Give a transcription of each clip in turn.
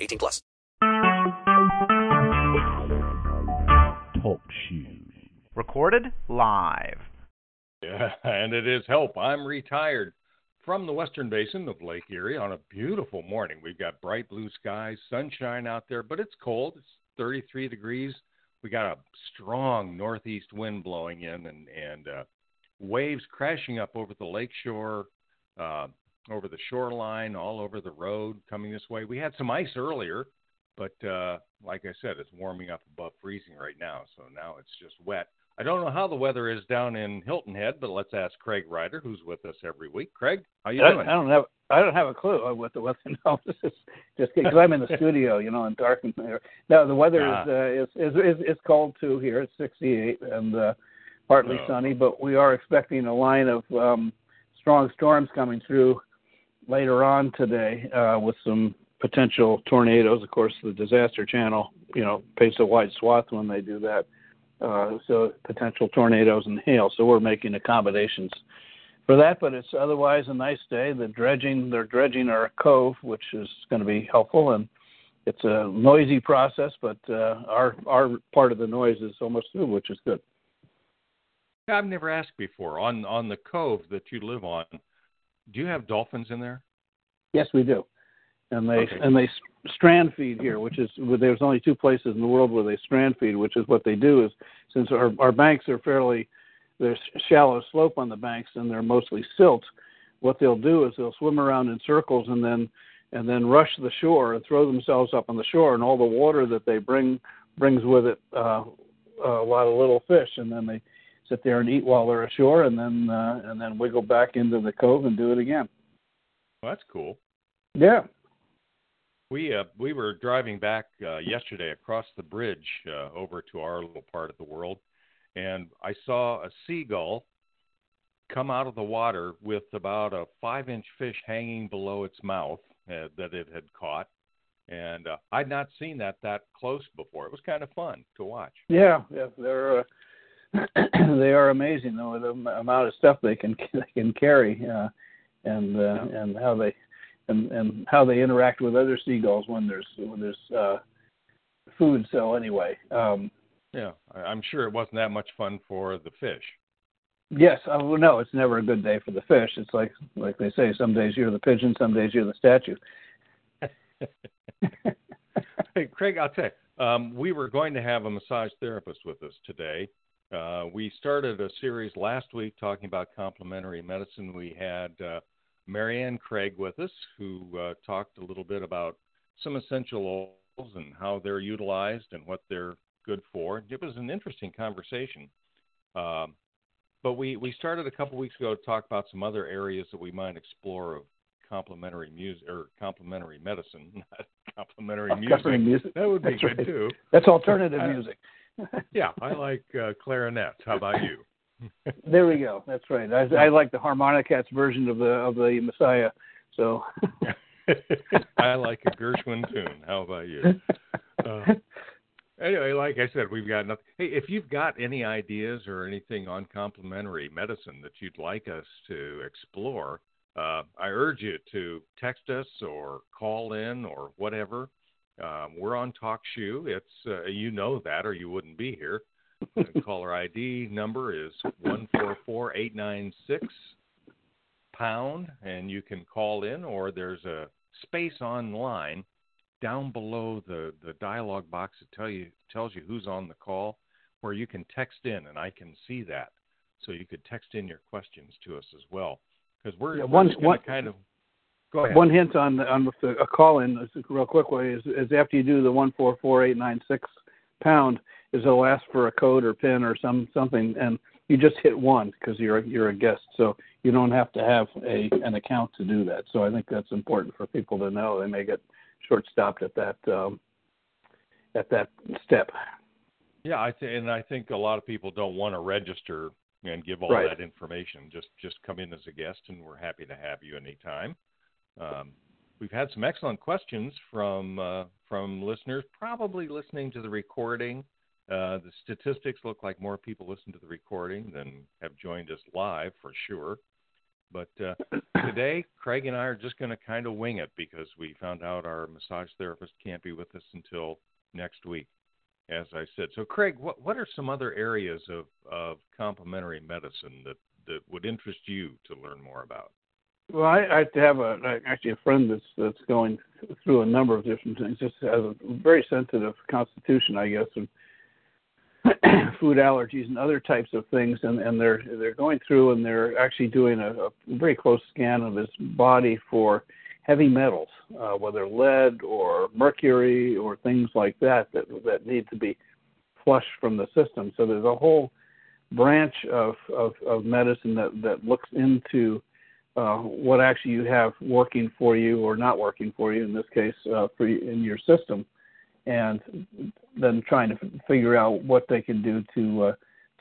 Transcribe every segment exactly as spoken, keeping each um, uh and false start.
eighteen plus. Talk Shoe. Recorded live. Yeah, and it is help. I'm retired from the Western Basin of Lake Erie on a beautiful morning. We've got bright blue skies, sunshine out there, but it's cold. It's thirty-three degrees. We got a strong northeast wind blowing in and, and uh, waves crashing up over the lake shore, uh, over the shoreline, all over the road coming this way. We had some ice earlier, but uh, like I said, it's warming up above freezing right now, so now it's just wet. I don't know how the weather is down in Hilton Head, but let's ask Craig Ryder, who's with us every week. Craig, how you I, doing? I don't have I don't have a clue what the weather is. Just because I'm in the studio, you know, and dark. And no, the weather ah. is, uh, is, is is is cold too here. It's sixty-eight and uh, partly oh. sunny, but we are expecting a line of um, strong storms coming through later on today uh, with some potential tornadoes. Of course, the Disaster Channel, you know, paints a wide swath when they do that. Uh, so potential tornadoes and hail. So we're making accommodations for that, but it's otherwise a nice day. The dredging, they're dredging our cove, which is going to be helpful, and it's a noisy process, but uh, our our part of the noise is almost through, which is good. I've never asked before. On on the cove that you live on, do you have dolphins in there? Yes, we do, and they okay. and they. strand feed here, which is there's only two places in the world where they strand feed, which is what they do is since our, our banks are fairly there's shallow slope on the banks and they're mostly silt. What they'll do is they'll swim around in circles and then and then rush the shore and throw themselves up on the shore, and all the water that they bring brings with it uh, a lot of little fish, and then they sit there and eat while they're ashore, and then uh, and then wiggle back into the cove and do it again. Well, that's cool. Yeah. We uh, we were driving back uh, yesterday across the bridge uh, over to our little part of the world, and I saw a seagull come out of the water with about a five-inch fish hanging below its mouth uh, that it had caught, and uh, I'd not seen that that close before. It was kind of fun to watch. Yeah, yeah they're uh, they are amazing though, the amount of stuff they can they can carry, uh, and uh, yeah. and how they. And, and how they interact with other seagulls when there's when there's uh, food. So anyway, um, yeah, I'm sure it wasn't that much fun for the fish. Yes, uh, well, no, it's never a good day for the fish. It's like like they say, some days you're the pigeon, some days you're the statue. Hey, Craig, I'll tell you, um, we were going to have a massage therapist with us today. Uh, we started a series last week talking about complementary medicine. We had. Uh, Marianne Craig with us, who uh, talked a little bit about some essential oils and how they're utilized and what they're good for. It was an interesting conversation. Um, but we, we started a couple weeks ago to talk about some other areas that we might explore of complementary music or complementary medicine, not complementary music. Oh, music. That would be That's good right. too. That's alternative music. Yeah, I like uh, clarinet. How about you? There we go. That's right. I, I like the Harmonicats version of the of the Messiah. So I like a Gershwin tune. How about you? Uh, anyway, like I said, we've got nothing. Hey, if you've got any ideas or anything on complementary medicine that you'd like us to explore, uh, I urge you to text us or call in or whatever. Uh, we're on Talk Shoe. It's uh, you know that, or you wouldn't be here. Caller I D number is one four four eight nine six pound, and you can call in, or there's a space online down below the, the dialogue box that tell you, tells you who's on the call, where you can text in, and I can see that. So you could text in your questions to us as well. Because we're, yeah, we're one, one, kind of go ahead. One hint on, on the, a call-in, real quick way, is, is after you do the one four four eight nine six pound, is it'll ask for a code or pin or some something, and you just hit one because you're you're a guest, so you don't have to have a an account to do that. So I think that's important for people to know. They may get short-stopped at that um, at that step. Yeah, I th- and I think a lot of people don't want to register and give all right. that information. Just just come in as a guest, and we're happy to have you anytime. Um, we've had some excellent questions from uh, from listeners, probably listening to the recording. Uh, the statistics look like more people listen to the recording than have joined us live for sure. But uh, today, Craig and I are just going to kind of wing it because we found out our massage therapist can't be with us until next week, as I said. So, Craig, what what are some other areas of, of complementary medicine that, that would interest you to learn more about? Well, I, I have a, actually a friend that's that's going through a number of different things. Just has a very sensitive constitution, I guess, and food allergies and other types of things, and, and they're they're going through and they're actually doing a, a very close scan of his body for heavy metals, uh, whether lead or mercury or things like that, that that need to be flushed from the system. So there's a whole branch of, of, of medicine that, that looks into uh, what actually you have working for you or not working for you, in this case, uh, for in your system, and then trying to f- figure out what they can do to uh,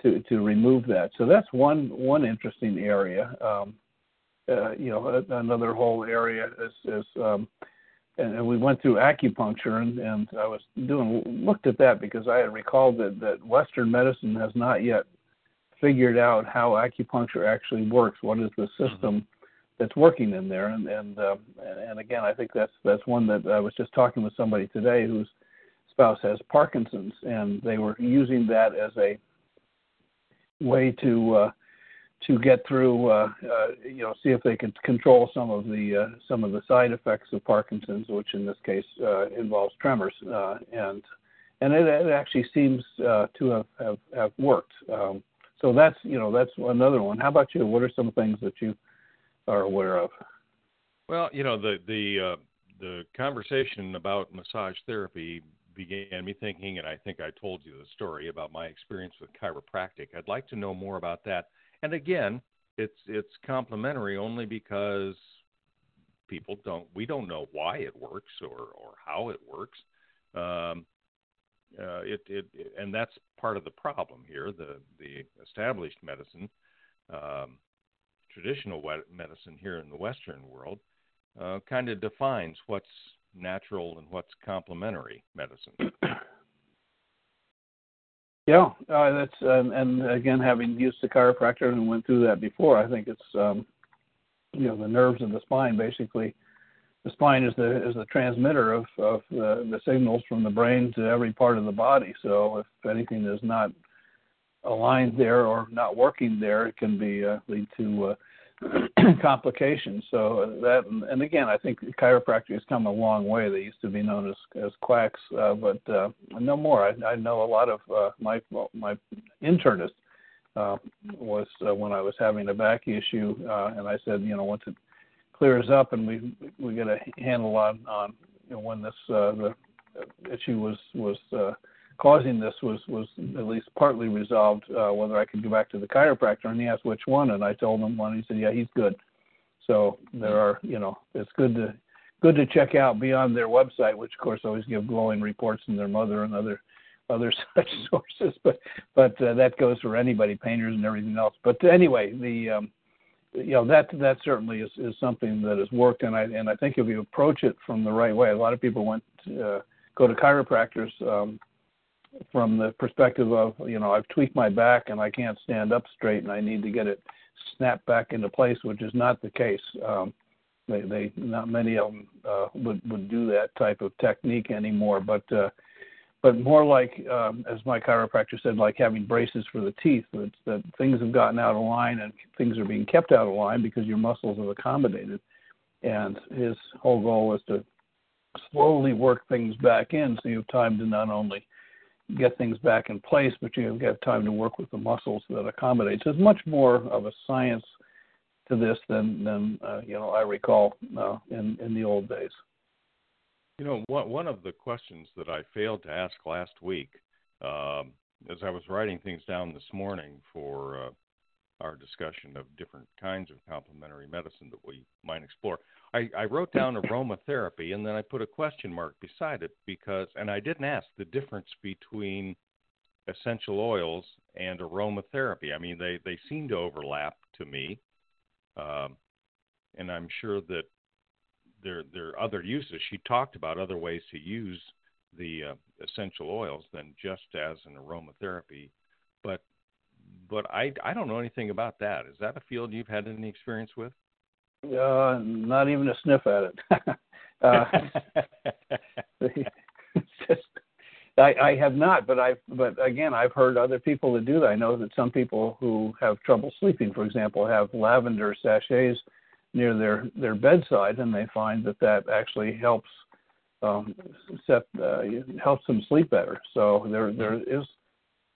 to to remove that. So that's one one interesting area. Um, uh, you know, another whole area is, is um, and, and we went through acupuncture, and, and I was doing looked at that because I had recalled that, that Western medicine has not yet figured out how acupuncture actually works. What is the system mm-hmm. that's working in there? And and, uh, and again, I think that's that's one that I was just talking with somebody today who's spouse has Parkinson's, and they were using that as a way to uh, to get through, uh, uh, you know, see if they could control some of the uh, some of the side effects of Parkinson's, which in this case uh, involves tremors, uh, and and it, it actually seems uh, to have have, have worked. Um, so that's you know that's another one. How about you? What are some things that you are aware of? Well, you know, the the uh, the conversation about massage therapy began me thinking, and I think I told you the story about my experience with chiropractic. I'd like to know more about that. And again, it's it's complementary only because people don't we don't know why it works or, or how it works. Um, uh, it, it it and that's part of the problem here. The the established medicine, um, traditional medicine here in the Western world, uh, kind of defines what's natural and what's complementary medicine. Yeah, uh, that's um, and again, having used the chiropractor and went through that before, I think it's um, you know the nerves of the spine. Basically, the spine is the is the transmitter of of the, the signals from the brain to every part of the body. So if anything is not aligned there or not working there, it can be uh, lead to uh, complications. So that, and again, I think chiropractic has come a long way. They used to be known as, as quacks, uh, but uh, no more. I, I know a lot of uh, my my internist uh, was uh, when I was having a back issue, uh, and I said, you know, once it clears up and we we get a handle on on you know, when this uh, the issue was was uh, causing this was was at least partly resolved, uh, whether I could go back to the chiropractor. And he asked which one, and I told him one. He said, yeah, he's good. So there are, you know, it's good to good to check out beyond their website, which of course always give glowing reports in their mother and other other such sources. But but uh, that goes for anybody, painters and everything else. But anyway, the um, you know that that certainly is, is something that has worked, and I and I think if you approach it from the right way, a lot of people went to, uh, go to chiropractors. Um, from the perspective of, you know, I've tweaked my back and I can't stand up straight and I need to get it snapped back into place, which is not the case. Um, they, they, not many of them uh, would, would do that type of technique anymore, but, uh, but more like, um, as my chiropractor said, like having braces for the teeth, that, that things have gotten out of line and things are being kept out of line because your muscles have accommodated. And his whole goal is to slowly work things back in so you have time to not only get things back in place, but you have time to work with the muscles that accommodate. So it's much more of a science to this than, than uh, you know, I recall uh, in, in the old days. You know, one, one of the questions that I failed to ask last week, um, as I was writing things down this morning for uh, our discussion of different kinds of complementary medicine that we might explore. I, I wrote down aromatherapy, and then I put a question mark beside it because, and I didn't ask the difference between essential oils and aromatherapy. I mean, they, they seem to overlap to me, um, and I'm sure that there, there are other uses. She talked about other ways to use the uh, essential oils than just as an aromatherapy, but But I, I don't know anything about that. Is that a field you've had any experience with? Uh, not even a sniff at it. uh, just, I, I have not, but I but again, I've heard other people that do that. I know that some people who have trouble sleeping, for example, have lavender sachets near their, their bedside, and they find that that actually helps um, set, uh, helps them sleep better. So there there is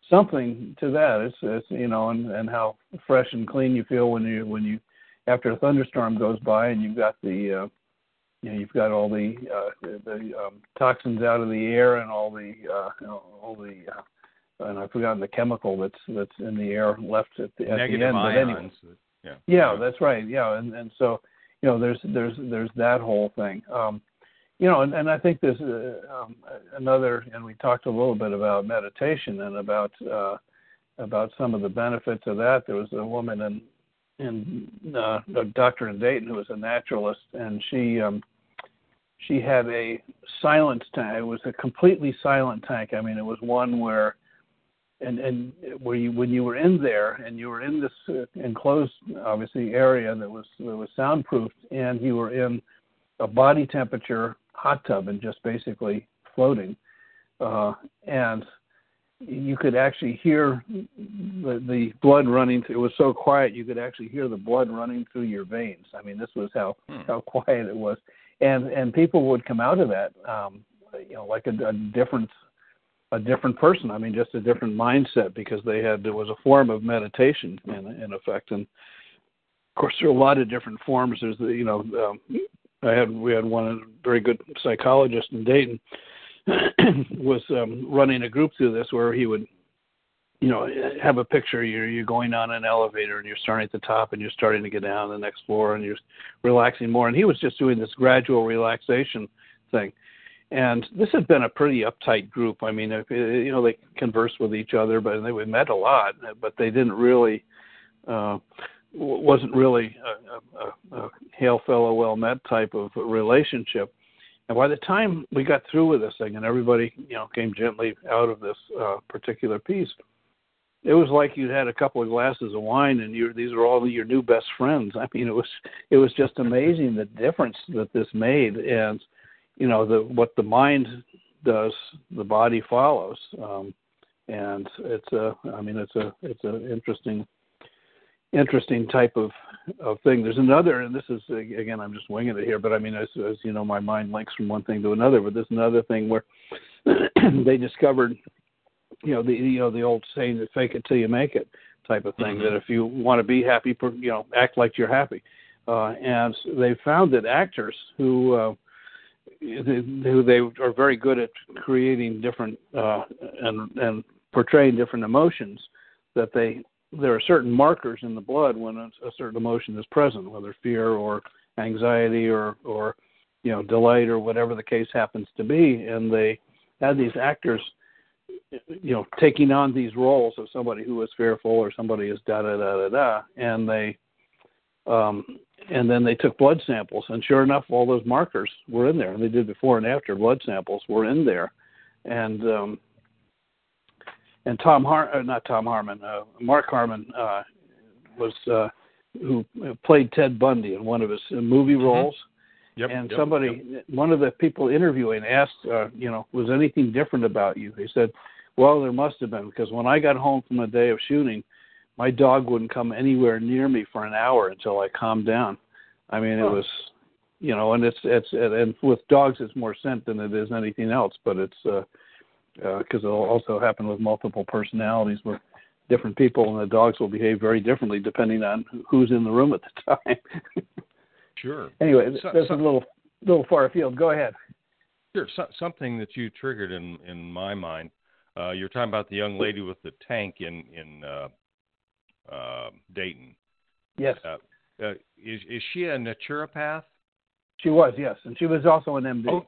something to that. It's, it's you know, and, and how fresh and clean you feel when you when you after a thunderstorm goes by and you've got the uh, you know you've got all the uh, the um, toxins out of the air and all the uh, you know, all the uh, and I've forgotten the chemical that's that's in the air left at the, at the end. But anyway, yeah. yeah, that's right. Yeah, and and so you know there's there's there's that whole thing. Um, You know, and, and I think there's uh, um, another, and we talked a little bit about meditation and about uh, about some of the benefits of that. There was a woman in, in uh, Doctor in Dayton who was a naturalist, and she um, she had a silence tank. It was a completely silent tank. I mean, it was one where, and and where you when you were in there, and you were in this enclosed, obviously, area that was that was soundproofed, and you were in a body temperature hot tub and just basically floating, uh, and you could actually hear the, the blood running through. It was so quiet you could actually hear the blood running through your veins. I mean, this was how, hmm. how quiet it was, and and people would come out of that, um, you know, like a, a different a different person. I mean, just a different mindset because they had there was a form of meditation in in effect, and of course there are a lot of different forms. There's the you know. Um, I had we had one very good psychologist in Dayton was um, running a group through this where he would, you know, have a picture. You're you're going on an elevator and you're starting at the top and you're starting to get down the next floor and you're relaxing more. And he was just doing this gradual relaxation thing. And this had been a pretty uptight group. I mean, if, you know, they conversed with each other, but they we met a lot, but they didn't really. Uh, wasn't really a, a, a hail fellow well met type of relationship. And by the time we got through with this thing and everybody, you know, came gently out of this uh, particular piece, it was like you'd had a couple of glasses of wine and you these were all your new best friends. I mean, it was it was just amazing the difference that this made. And, you know, the what the mind does, the body follows. Um, and it's a, I mean, it's a, it's an interesting Interesting type of, of thing. There's another, and this is, again, I'm just winging it here, but I mean, as, as you know, my mind links from one thing to another, but there's another thing where they discovered, you know, the you know the old saying that fake it till you make it type of thing, mm-hmm. that if you want to be happy, you know, act like you're happy. Uh, and they found that actors who, uh, who they are very good at creating different uh, and, and portraying different emotions, that they there are certain markers in the blood when a, a certain emotion is present, whether fear or anxiety or, or, you know, delight or whatever the case happens to be. And they had these actors, you know, taking on these roles of somebody who is fearful or somebody is da, da, da, da, da. And they, um, and then they took blood samples and sure enough, all those markers were in there and they did before and after blood samples were in there. And, um, And Tom Har- not Tom Harmon, uh, Mark Harmon uh, was uh, who played Ted Bundy in one of his movie roles. Mm-hmm. Yep, and yep, somebody, yep. one of the people interviewing asked, uh, you know, was anything different about you? He said, well, there must have been, because when I got home from the day of shooting, my dog wouldn't come anywhere near me for an hour until I calmed down. I mean, oh. it was, you know, and it's it's and with dogs it's more scent than it is anything else, but it's. Uh, because uh, it'll also happen with multiple personalities where different people and the dogs will behave very differently depending on who's in the room at the time. Sure. Anyway, so, that's so, a little little far afield. Go ahead. Sure. So, something that you triggered in, in my mind, uh, you're talking about the young lady with the tank in, in uh, uh, Dayton. Yes. Uh, uh, is is she a naturopath? She was, yes, and she was also an M D. Oh.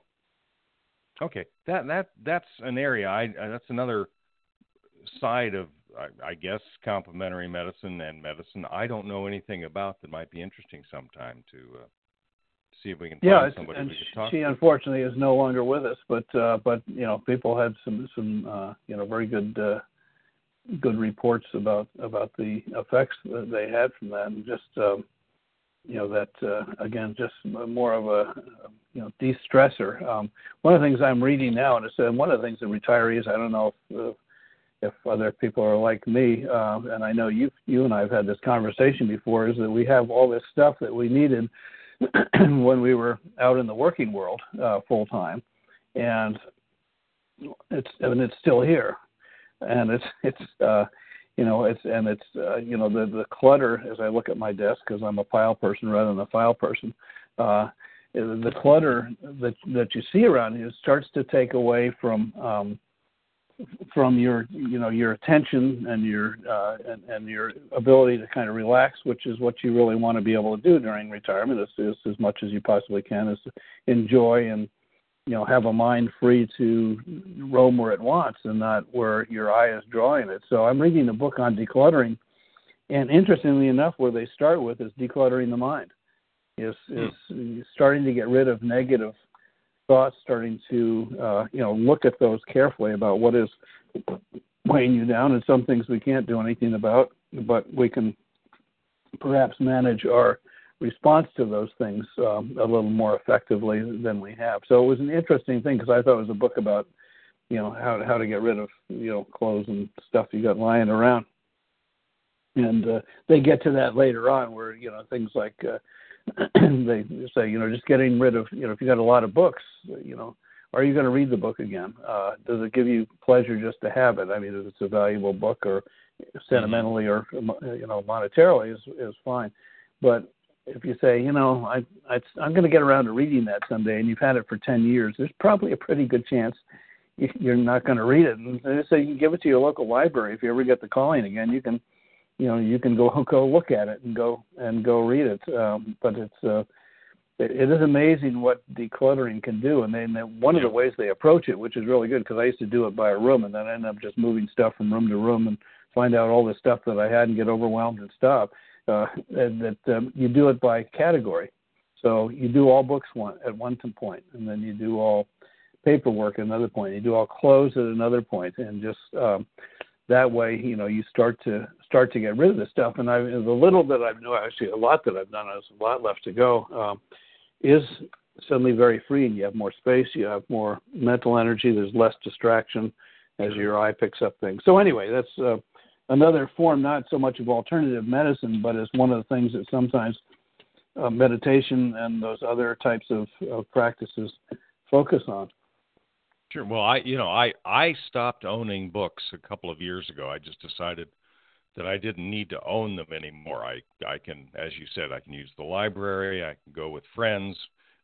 Okay, that that that's an area. I that's another side of, I, I guess, complementary medicine and medicine I don't know anything about that might be interesting sometime to uh, see if we can find yeah, somebody and we can talk she, to. She unfortunately is no longer with us, but uh, but you know, people had some some uh, you know very good uh, good reports about about the effects that they had from that, and just um, you know that uh, again just more of a you know de-stressor. Um, one of the things I'm reading now, and it's uh, one of the things that retirees, I don't know if uh, if other people are like me, uh, and I know you you and I have had this conversation before, is that we have all this stuff that we needed when we were out in the working world uh, full-time, and it's and it's still here. And it's, it's uh, you know, it's and it's, uh, you know, the, the clutter, as I look at my desk, because I'm a pile person rather than a file person, uh, the clutter that that you see around you starts to take away from um, from your, you know, your attention and your uh, and, and your ability to kind of relax, which is what you really want to be able to do during retirement, as, as, as much as you possibly can, is to enjoy and, you know, have a mind free to roam where it wants and not where your eye is drawing it. So I'm reading a book on decluttering, and interestingly enough, where they start with is decluttering the mind, is is mm. starting to get rid of negative thoughts, starting to, uh, you know, look at those carefully about what is weighing you down, and some things we can't do anything about, but we can perhaps manage our response to those things um, a little more effectively than we have. So it was an interesting thing, because I thought it was a book about, you know, how to, how to get rid of, you know, clothes and stuff you got lying around. And uh, they get to that later on, where, you know, things like uh, they say, you know, just getting rid of, you know, if you got a lot of books, you know, are you going to read the book again? Uh, does it give you pleasure just to have it? I mean, if it's a valuable book, or sentimentally, or, you know, monetarily is is fine, but if you say, you know, I, I, I'm going to get around to reading that someday, and you've had it for ten years, there's probably a pretty good chance you're not going to read it. And so you can give it to your local library. If you ever get the calling again, you can, you know, you can go go look at it and go and go read it. Um, but it's uh, it, it is amazing what decluttering can do. And then one of the ways they approach it, which is really good, because I used to do it by a room, and then I end up just moving stuff from room to room and find out all the stuff that I had and get overwhelmed and stop. Uh, that um, you do it by category. So you do all books one, at one point, and then you do all paperwork at another point. You do all clothes at another point, and just um, that way, you know, you start to start to get rid of the stuff. And I, the little that I've done, actually a lot that I've done, there's a lot left to go, um, is suddenly very free, and you have more space, you have more mental energy, there's less distraction as your eye picks up things. So anyway, that's... Uh, another form, not so much of alternative medicine, but is one of the things that sometimes uh, meditation and those other types of, of practices focus on. Sure. Well, I, you know, I, I stopped owning books a couple of years ago. I just decided that I didn't need to own them anymore. I, I can, as you said, I can use the library. I can go with friends.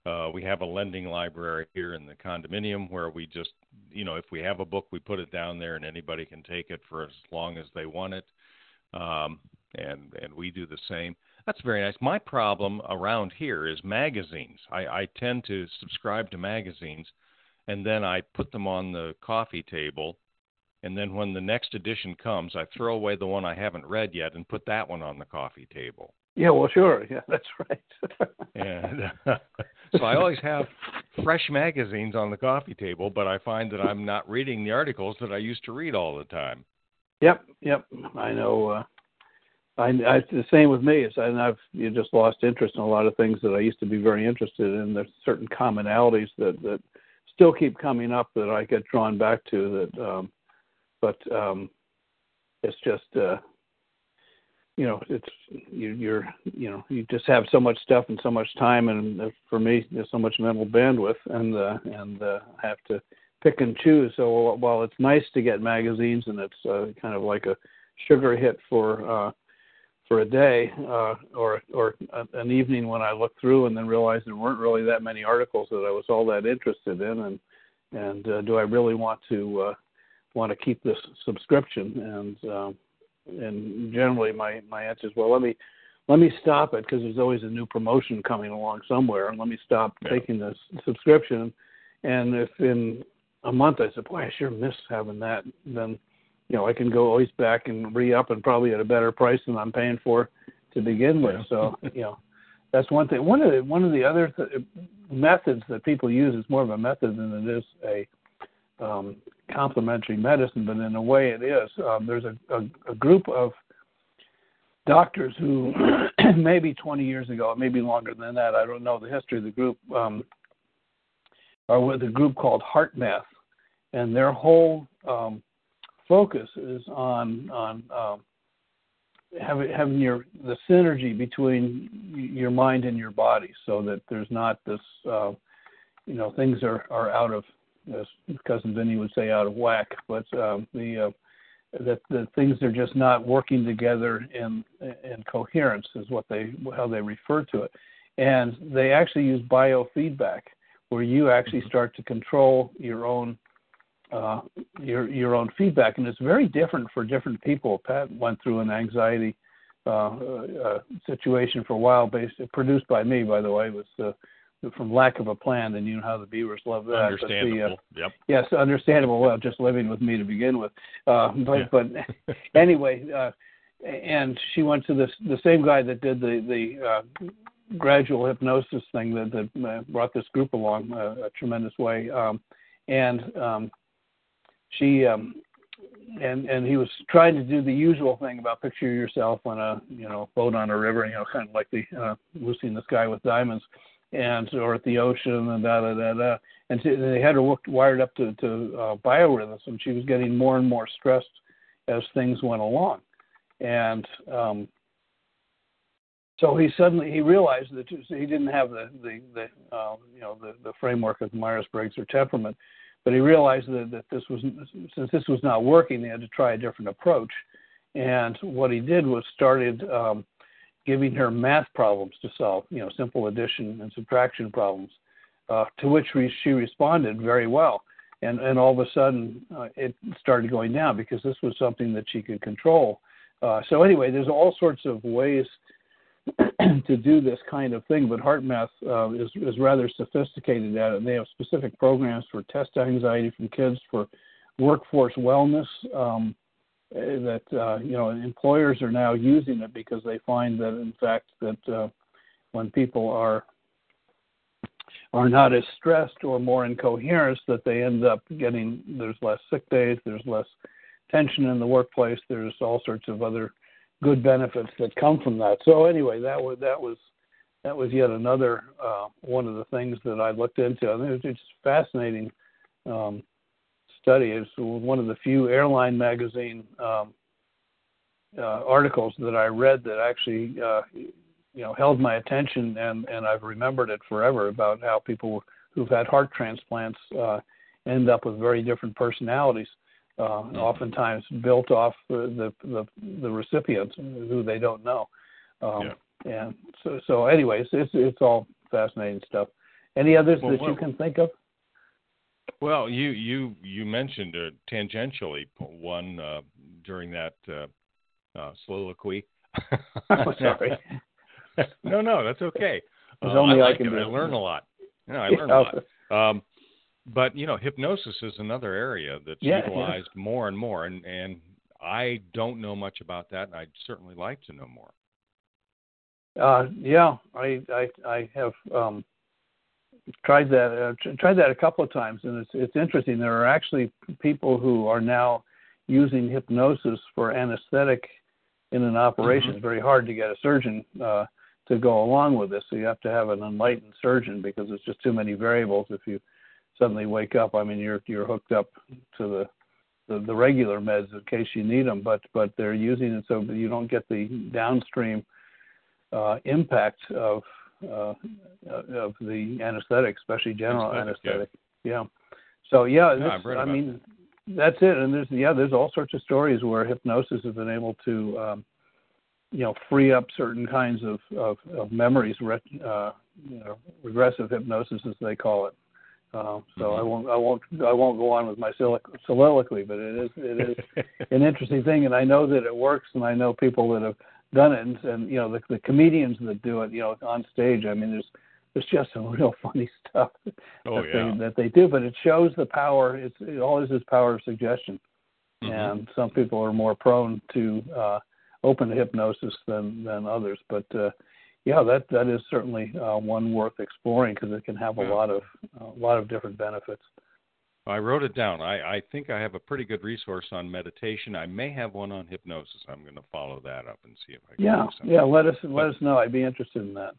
Uh, we have a lending library here in the condominium where we just, you know, if we have a book, we put it down there and anybody can take it for as long as they want it. Um, and, and we do the same. That's very nice. My problem around here is magazines. I, I tend to subscribe to magazines, and then I put them on the coffee table. And then when the next edition comes, I throw away the one I haven't read yet and put that one on the coffee table. Yeah, well, sure. Yeah, that's right. and uh, so I always have fresh magazines on the coffee table, but I find that I'm not reading the articles that I used to read all the time. Yep, yep. I know. Uh, I, I it's the same with me. It's, and I've you just lost interest in a lot of things that I used to be very interested in. There's certain commonalities that, that still keep coming up that I get drawn back to. That, um, but um, it's just. Uh, You know, it's you, you're you know you just have so much stuff and so much time, and for me, there's so much mental bandwidth, and uh, and uh, I have to pick and choose. So while it's nice to get magazines, and it's uh, kind of like a sugar hit for uh, for a day uh, or or an evening when I look through and then realize there weren't really that many articles that I was all that interested in, and and uh, do I really want to uh, want to keep this subscription and. Uh, and generally my, my answer is, well, let me let me stop it because there's always a new promotion coming along somewhere, and let me stop yeah. taking this subscription. And if in a month I said, boy, I sure miss having that, then, you know, I can go always back and re-up and probably at a better price than I'm paying for to begin with. Yeah. So, you know, that's one thing. One of the, one of the other th- methods that people use is more of a method than it is a um, complementary medicine, but in a way it is. Um, there's a, a, a group of doctors who maybe twenty years ago, maybe longer than that, I don't know the history of the group, um, are with a group called HeartMath, and their whole um, focus is on on um, having, having your the synergy between your mind and your body, so that there's not this, uh, you know, things are, are out of, as Cousin Vinny would say, out of whack, but um, the uh, that the things are just not working together in in coherence is what they how they refer to it, and they actually use biofeedback, where you actually start to control your own uh, your your own feedback, and it's very different for different people. Pat went through an anxiety uh, uh, situation for a while, based produced by me, by the way, was uh, from lack of a plan. And you know how the Beavers love that. Understandable. The, uh, yep. Yes, understandable. Well, just living with me to begin with, uh, but yeah. but anyway, uh, and she went to the the same guy that did the the. Uh, gradual hypnosis thing that, that brought this group along a, a tremendous way. Um, and um, she um, and and he was trying to do the usual thing about picture yourself on a, you know, boat on a river, you know, kind of like the uh, Lucy in the Sky with Diamonds, and or at the ocean and da da da da. And she, they had her worked, wired up to, to uh, biorhythms, and she was getting more and more stressed as things went along. And um, So he suddenly he realized that he didn't have the the, the uh, you know the, the framework of Myers-Briggs or temperament, but he realized that, that this was since this was not working, they had to try a different approach. And what he did was started um, giving her math problems to solve, you know, simple addition and subtraction problems, uh, to which re- she responded very well. And and all of a sudden uh, it started going down because this was something that she could control. Uh, so anyway, there's all sorts of ways to do this kind of thing, but HeartMath uh, is, is rather sophisticated at it. And they have specific programs for test anxiety from kids, for workforce wellness, um, that, uh, you know, employers are now using it because they find that, in fact, that uh, when people are are not as stressed or more in coherence, that they end up getting, there's less sick days, there's less tension in the workplace, there's all sorts of other good benefits that come from that. So anyway, that was that was that was yet another uh, one of the things that I looked into. I mean, it was just a fascinating um, study. It's one of the few airline magazine um, uh, articles that I read that actually uh, you know held my attention, and, and I've remembered it forever, about how people who've had heart transplants uh, end up with very different personalities. Uh, oftentimes built off the, the the recipients who they don't know, um, yeah. and so so anyways, it's it's all fascinating stuff. Any others well, that well, you can think of? Well, you you you mentioned uh, tangentially one uh, during that uh, uh, soliloquy. Oh, sorry. no, no, that's okay. Uh, only I, like I can it. Do I learn a lot. No, I learn yeah. a lot. Um, But, you know, hypnosis is another area that's yeah, utilized yeah. more and more, and, and I don't know much about that, and I'd certainly like to know more. Uh, yeah, I I, I have um, tried that uh, tried that a couple of times, and it's it's interesting. There are actually people who are now using hypnosis for anesthetic in an operation. Mm-hmm. It's very hard to get a surgeon uh, to go along with this, so you have to have an enlightened surgeon because it's just too many variables if you suddenly wake up. I mean, you're you're hooked up to the, the the regular meds in case you need them, but but they're using it so you don't get the downstream uh, impact of uh, of the anesthetic, especially general anesthetic. anesthetic. Yeah. yeah. So yeah, yeah this, I mean, it. that's it. And there's yeah, there's all sorts of stories where hypnosis has been able to um, you know free up certain kinds of of, of memories. Uh, you know, regressive hypnosis, as they call it. Uh, so mm-hmm. I won't, I won't, I won't go on with my soliloquy, but it is, it is an interesting thing, and I know that it works, and I know people that have done it, and, and you know the, the comedians that do it, you know, on stage. I mean, there's there's just some real funny stuff oh, that, yeah. they, that they do, but it shows the power. It's it always is power of suggestion, mm-hmm. and some people are more prone to uh, open to hypnosis than than others, but. Uh, Yeah, that that is certainly uh, one worth exploring because it can have a yeah. lot of a lot of different benefits. I wrote it down. I, I think I have a pretty good resource on meditation. I may have one on hypnosis. I'm going to follow that up and see if I can. Yeah, do something. yeah. Let us let but us know. I'd be interested in that.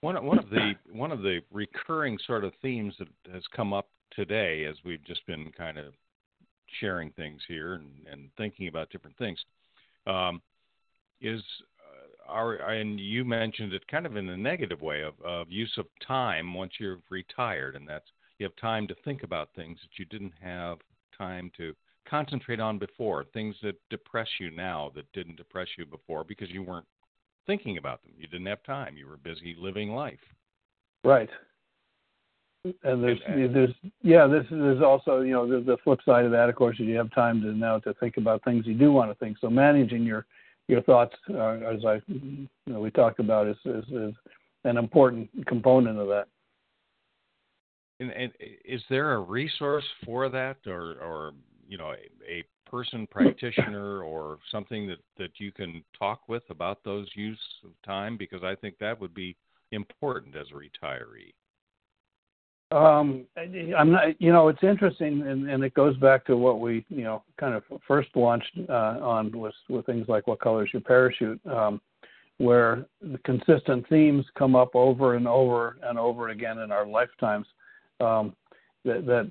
One one of the one of the recurring sort of themes that has come up today as we've just been kind of sharing things here and, and thinking about different things um, is. Our, and you mentioned it kind of in a negative way of, of use of time once you're retired, and that's you have time to think about things that you didn't have time to concentrate on before, things that depress you now that didn't depress you before because you weren't thinking about them. You didn't have time. You were busy living life. Right. And there's, and, there's yeah, this, there's also, you know, the, the flip side of that, of course, is you have time to now to think about things you do want to think. So managing your Your thoughts, uh, as I you know, we talked about, is, is, is an important component of that. And, and is there a resource for that, or, or you know, a, a person practitioner or something that, that you can talk with about those use of time? Because I think that would be important as a retiree. Um, I'm not, you know, it's interesting, and, and it goes back to what we, you know, kind of first launched uh, on was with things like What Color Is Your Parachute, um, where the consistent themes come up over and over and over again in our lifetimes um, that, that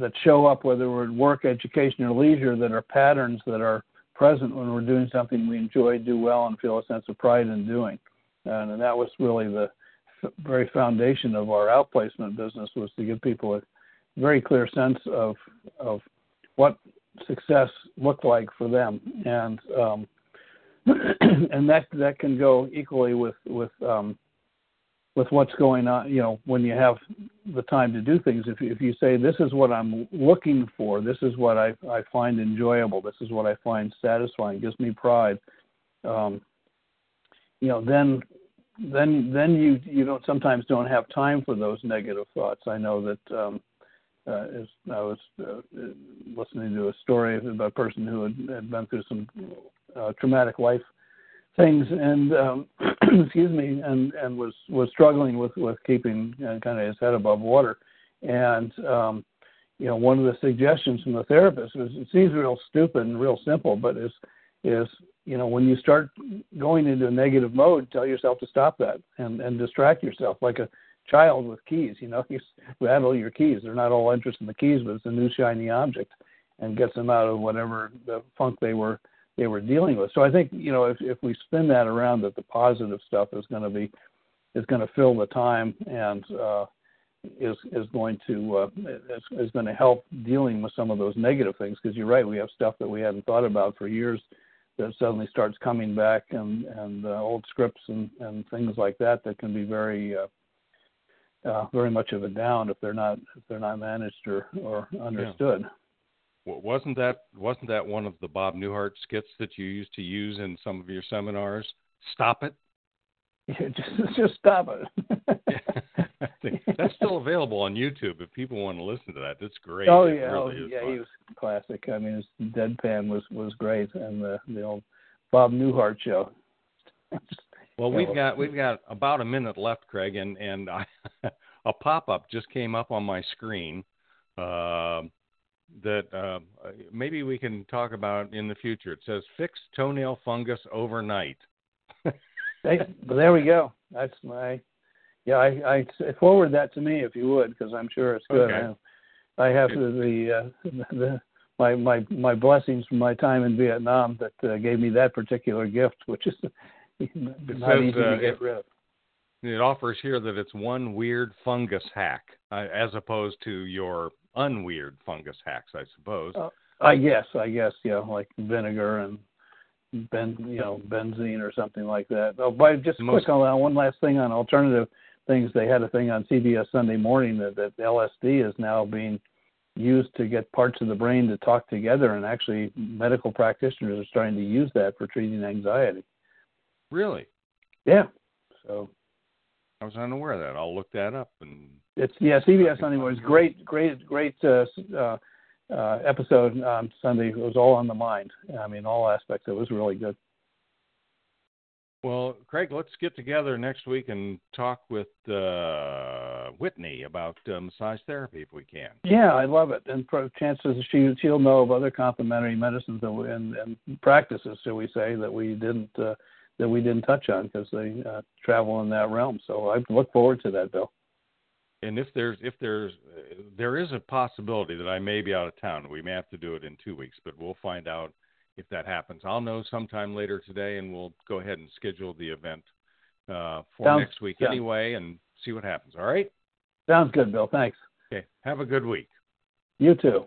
that show up, whether we're at work, education, or leisure, that are patterns that are present when we're doing something we enjoy, do well, and feel a sense of pride in doing. And, and that was really the very foundation of our outplacement business, was to give people a very clear sense of of what success looked like for them, and um, and that that can go equally with with um, with what's going on. You know, when you have the time to do things, if if you say this is what I'm looking for, this is what I, I find enjoyable, this is what I find satisfying, gives me pride. Um, you know, then. Then, then you you don't sometimes don't have time for those negative thoughts. I know that um, uh, as I was uh, listening to a story about a person who had, had been through some uh, traumatic life things, and um, excuse me, and, and was, was struggling with with keeping uh, kind of his head above water. And um, you know, one of the suggestions from the therapist was, it seems real stupid and real simple, but is is you know, when you start going into a negative mode, tell yourself to stop that and, and distract yourself like a child with keys. You know, you rattle your keys. They're not all interested in the keys, but it's a new shiny object and gets them out of whatever the funk they were they were dealing with. So I think, you know, if, if we spin that around, that the positive stuff is going to be is going to fill the time and uh, is is going to uh, is, is going to help dealing with some of those negative things. Because you're right, we have stuff that we hadn't thought about for years that suddenly starts coming back, and, and uh, old scripts and, and things like that that can be very uh, uh, very much of a down if they're not if they're not managed or, or understood. Yeah. Well, wasn't that wasn't that one of the Bob Newhart skits that you used to use in some of your seminars? Stop it. Yeah, just just stop it. I think that's still available on YouTube if people want to listen to that. That's great. Oh yeah, really oh, yeah, fun. He was classic. I mean, his deadpan was, was great, and the, the old Bob Newhart show. Well, we've got we've got about a minute left, Craig, and and I, a pop up just came up on my screen uh, that uh, maybe we can talk about in the future. It says fix toenail fungus overnight. Hey, there we go. That's my. Yeah, I, I forward that to me if you would, because I'm sure it's good. Okay. I, I have the, the, uh, the my my my blessings from my time in Vietnam that uh, gave me that particular gift, which is not says, easy to uh, get rid of. It offers here that it's one weird fungus hack, uh, as opposed to your unweird fungus hacks, I suppose. Uh, I guess, I guess, yeah, like vinegar and. Ben, you know, benzene or something like that. Oh, by just Most, quick on one last thing on alternative. things. They had a thing on C B S Sunday Morning that, that L S D is now being used to get parts of the brain to talk together, and actually medical practitioners are starting to use that for treating anxiety. Really? Yeah. So I was unaware of that. I'll look that up. And it's yeah, C B S Sunday Morning. Great, great, great uh, uh, uh, episode on Sunday. It was all on the mind. I mean, all aspects. It was really good. Well, Craig, let's get together next week and talk with uh, Whitney about uh, massage therapy if we can. Yeah, I love it. And pro- chances she, she'll know of other complementary medicines that we, and, and practices, shall we say, that we didn't uh, that we didn't touch on because they uh, travel in that realm. So I look forward to that, Bill. And if there's if there's uh, there is a possibility that I may be out of town, we may have to do it in two weeks, but we'll find out. If that happens, I'll know sometime later today, and we'll go ahead and schedule the event uh, for Sounds, next week yeah. anyway and see what happens. All right? Sounds good, Bill. Thanks. Okay. Have a good week. You too.